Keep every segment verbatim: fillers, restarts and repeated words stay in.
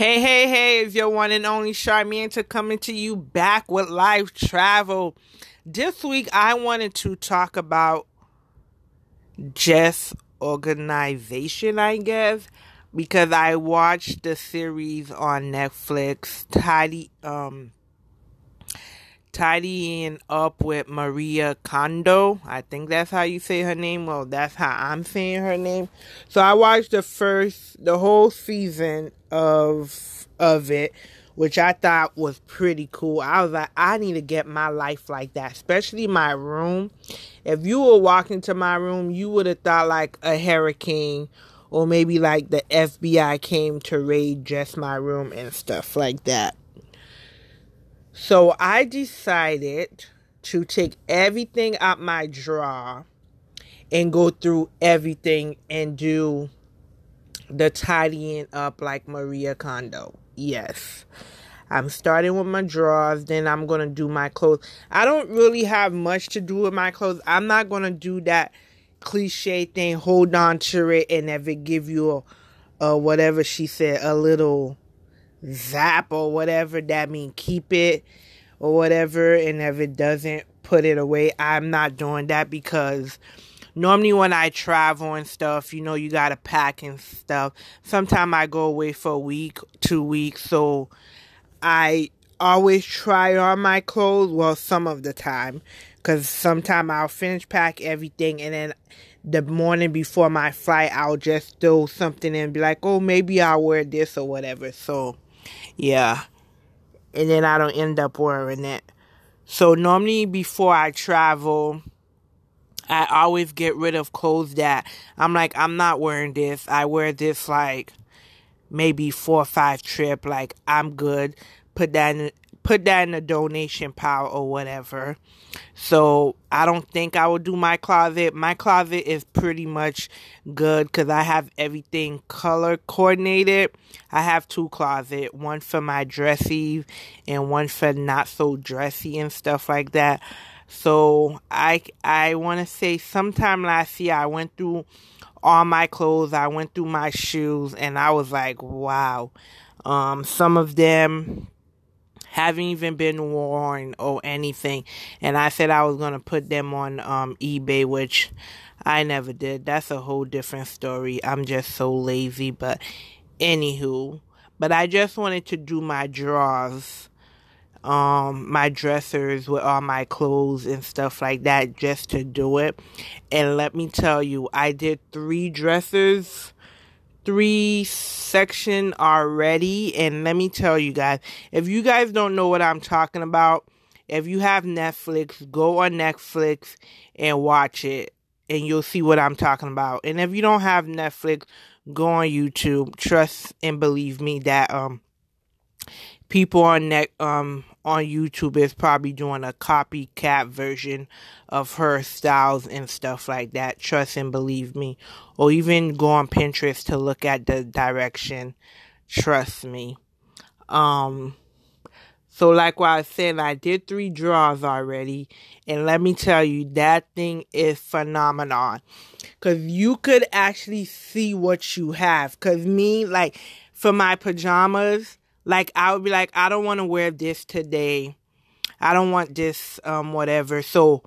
Hey, hey, hey, it's your one and only Charmanta coming to you back with live travel. This week, I wanted to talk about just organization, I guess, because I watched the series on Netflix, Tidy, um, Tidying Up with Marie Kondo. I think that's how you say her name. Well, that's how I'm saying her name. So I watched the first, the whole season of of it, which I thought was pretty cool. I was like, I need to get my life like that, especially my room. If you were walking to my room, you would have thought like a hurricane or maybe like the F B I came to raid just my room and stuff like that. So I decided to take everything out my drawer and go through everything and do the tidying up like Marie Kondo. Yes. I'm starting with my drawers. Then I'm going to do my clothes. I don't really have much to do with my clothes. I'm not going to do that cliche thing. Hold on to it and never give you a, a whatever she said, a little zap or whatever. That means keep it or whatever. And if it doesn't, put it away. I'm not doing that because normally when I travel and stuff, you know, you got to pack and stuff. Sometimes I go away for a week, two weeks. So I always try on my clothes. Well, some of the time. Because sometimes I'll finish pack everything. And then the morning before my flight, I'll just throw something in and be like, oh, maybe I'll wear this or whatever. So, yeah. And then I don't end up wearing it. So normally before I travel, I always get rid of clothes that I'm like, I'm not wearing this. I wear this like maybe four or five trip. Like I'm good. Put that in, put that in a donation pile or whatever. So I don't think I will do my closet. My closet is pretty much good because I have everything color coordinated. I have two closets, one for my dressy and one for not so dressy and stuff like that. So I, I want to say sometime last year, I went through all my clothes. I went through my shoes and I was like, wow. Um, some of them haven't even been worn or anything. And I said I was going to put them on um, eBay, which I never did. That's a whole different story. I'm just so lazy, but anywho. But I just wanted to do my drawers. Um, my dressers with all my clothes and stuff like that just to do it. And let me tell you, I did three dressers, three section already. And let me tell you guys, if you guys don't know what I'm talking about, if you have Netflix, go on Netflix and watch it and you'll see what I'm talking about. And if you don't have Netflix, go on YouTube. Trust and believe me that, um, people on net, um on YouTube is probably doing a copycat version of her styles and stuff like that. Trust and believe me. Or even go on Pinterest to look at the direction. Trust me. Um, so like what I was saying, I did three draws already. And let me tell you, that thing is phenomenal. Because you could actually see what you have. Because me, like, for my pajamas, like, I would be like, I don't want to wear this today. I don't want this, um, whatever. So,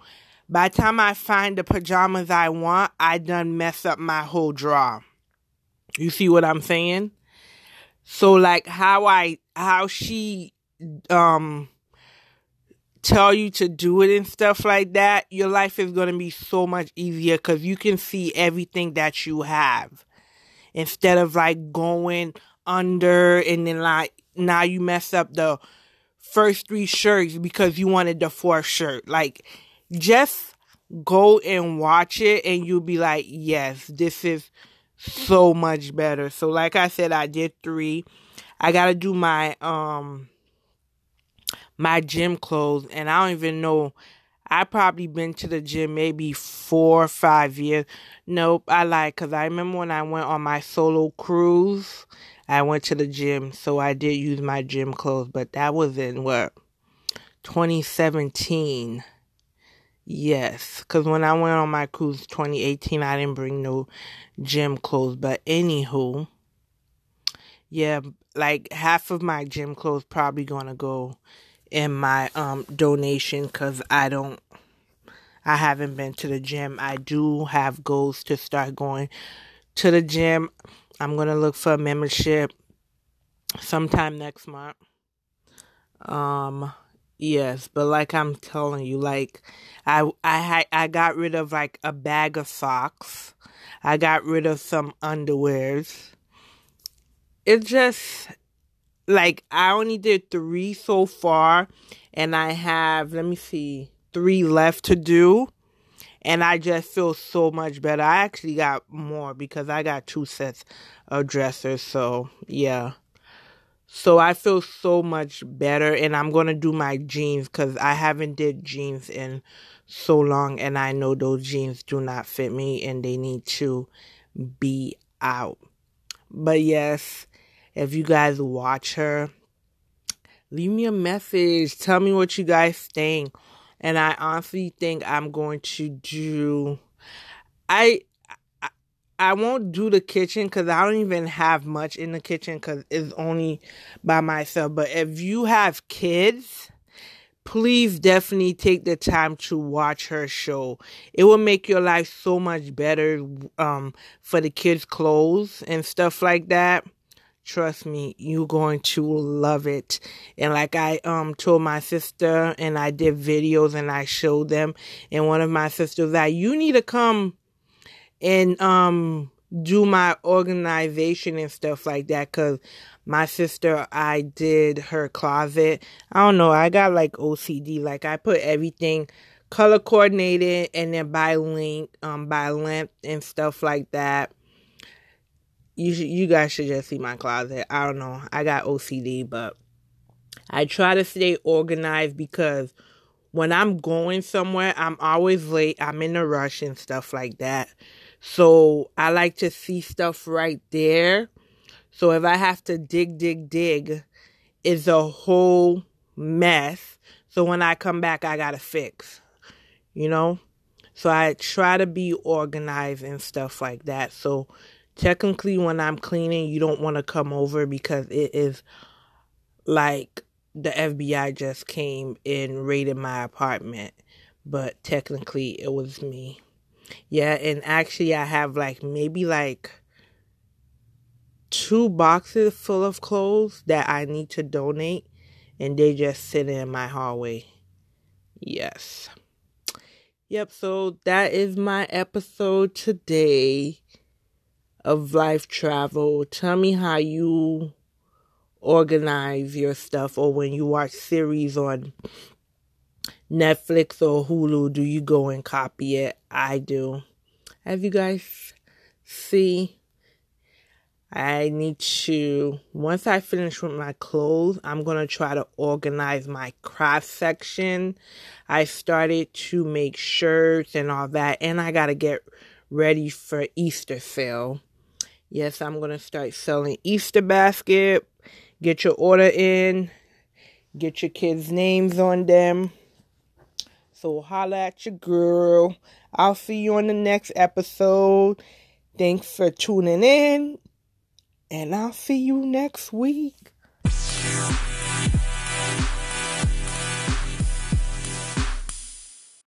by the time I find the pajamas I want, I done mess up my whole drawer. You see what I'm saying? So, like, how I, how she, um, tell you to do it and stuff like that, your life is going to be so much easier because you can see everything that you have. Instead of, like, going under and then like now you mess up the first three shirts because you wanted the fourth shirt. Like, just go and watch it and you'll be like, yes, this is so much better. So like I said, I did three. I gotta do my um my gym clothes, and I don't even know, I probably been to the gym maybe four or five years. Nope, I lied, because I remember when I went on my solo cruise, I went to the gym, so I did use my gym clothes, but that was in, what, twenty seventeen. Yes, because when I went on my cruise twenty eighteen, I didn't bring no gym clothes, but anywho, yeah, like half of my gym clothes probably gonna go in my um donation, because I don't, I haven't been to the gym. I do have goals to start going to the gym. I'm gonna look for a membership sometime next month. Um, yes, but like I'm telling you, like I I I got rid of like a bag of socks. I got rid of some underwears. It's just like I only did three so far, and I have, let me see, three left to do. And I just feel so much better. I actually got more because I got two sets of dressers. So, yeah. So, I feel so much better. And I'm going to do my jeans because I haven't did jeans in so long. And I know those jeans do not fit me and they need to be out. But, yes, if you guys watch her, leave me a message. Tell me what you guys think. And I honestly think I'm going to do, I, I, I won't do the kitchen because I don't even have much in the kitchen because it's only by myself. But if you have kids, please definitely take the time to watch her show. It will make your life so much better um, for the kids' clothes and stuff like that. Trust me, you're going to love it. And like I um told my sister, and I did videos and I showed them, and one of my sisters that like, you need to come and um do my organization and stuff like that, because my sister, I did her closet. I don't know, I got like O C D. Like I put everything color coordinated and then by length, um by length and stuff like that. You should, you guys should just see my closet. I don't know. I got O C D, but I try to stay organized because when I'm going somewhere, I'm always late. I'm in a rush and stuff like that. So I like to see stuff right there. So if I have to dig, dig, dig, it's a whole mess. So when I come back, I got to fix, you know? So I try to be organized and stuff like that. So technically, when I'm cleaning, you don't want to come over because it is like the F B I just came and raided my apartment. But technically, it was me. Yeah, and actually, I have like maybe like two boxes full of clothes that I need to donate. And they just sit in my hallway. Yes. Yep, so that is my episode today of life travel. Tell me how you organize your stuff, or when you watch series on Netflix or Hulu, do you go and copy it? I do. As you guys see, I need to, once I finish with my clothes, I'm going to try to organize my craft section. I started to make shirts and all that, and I got to get ready for Easter sale. Yes, I'm going to start selling Easter basket. Get your order in. Get your kids' names on them. So holla at your girl. I'll see you on the next episode. Thanks for tuning in. And I'll see you next week.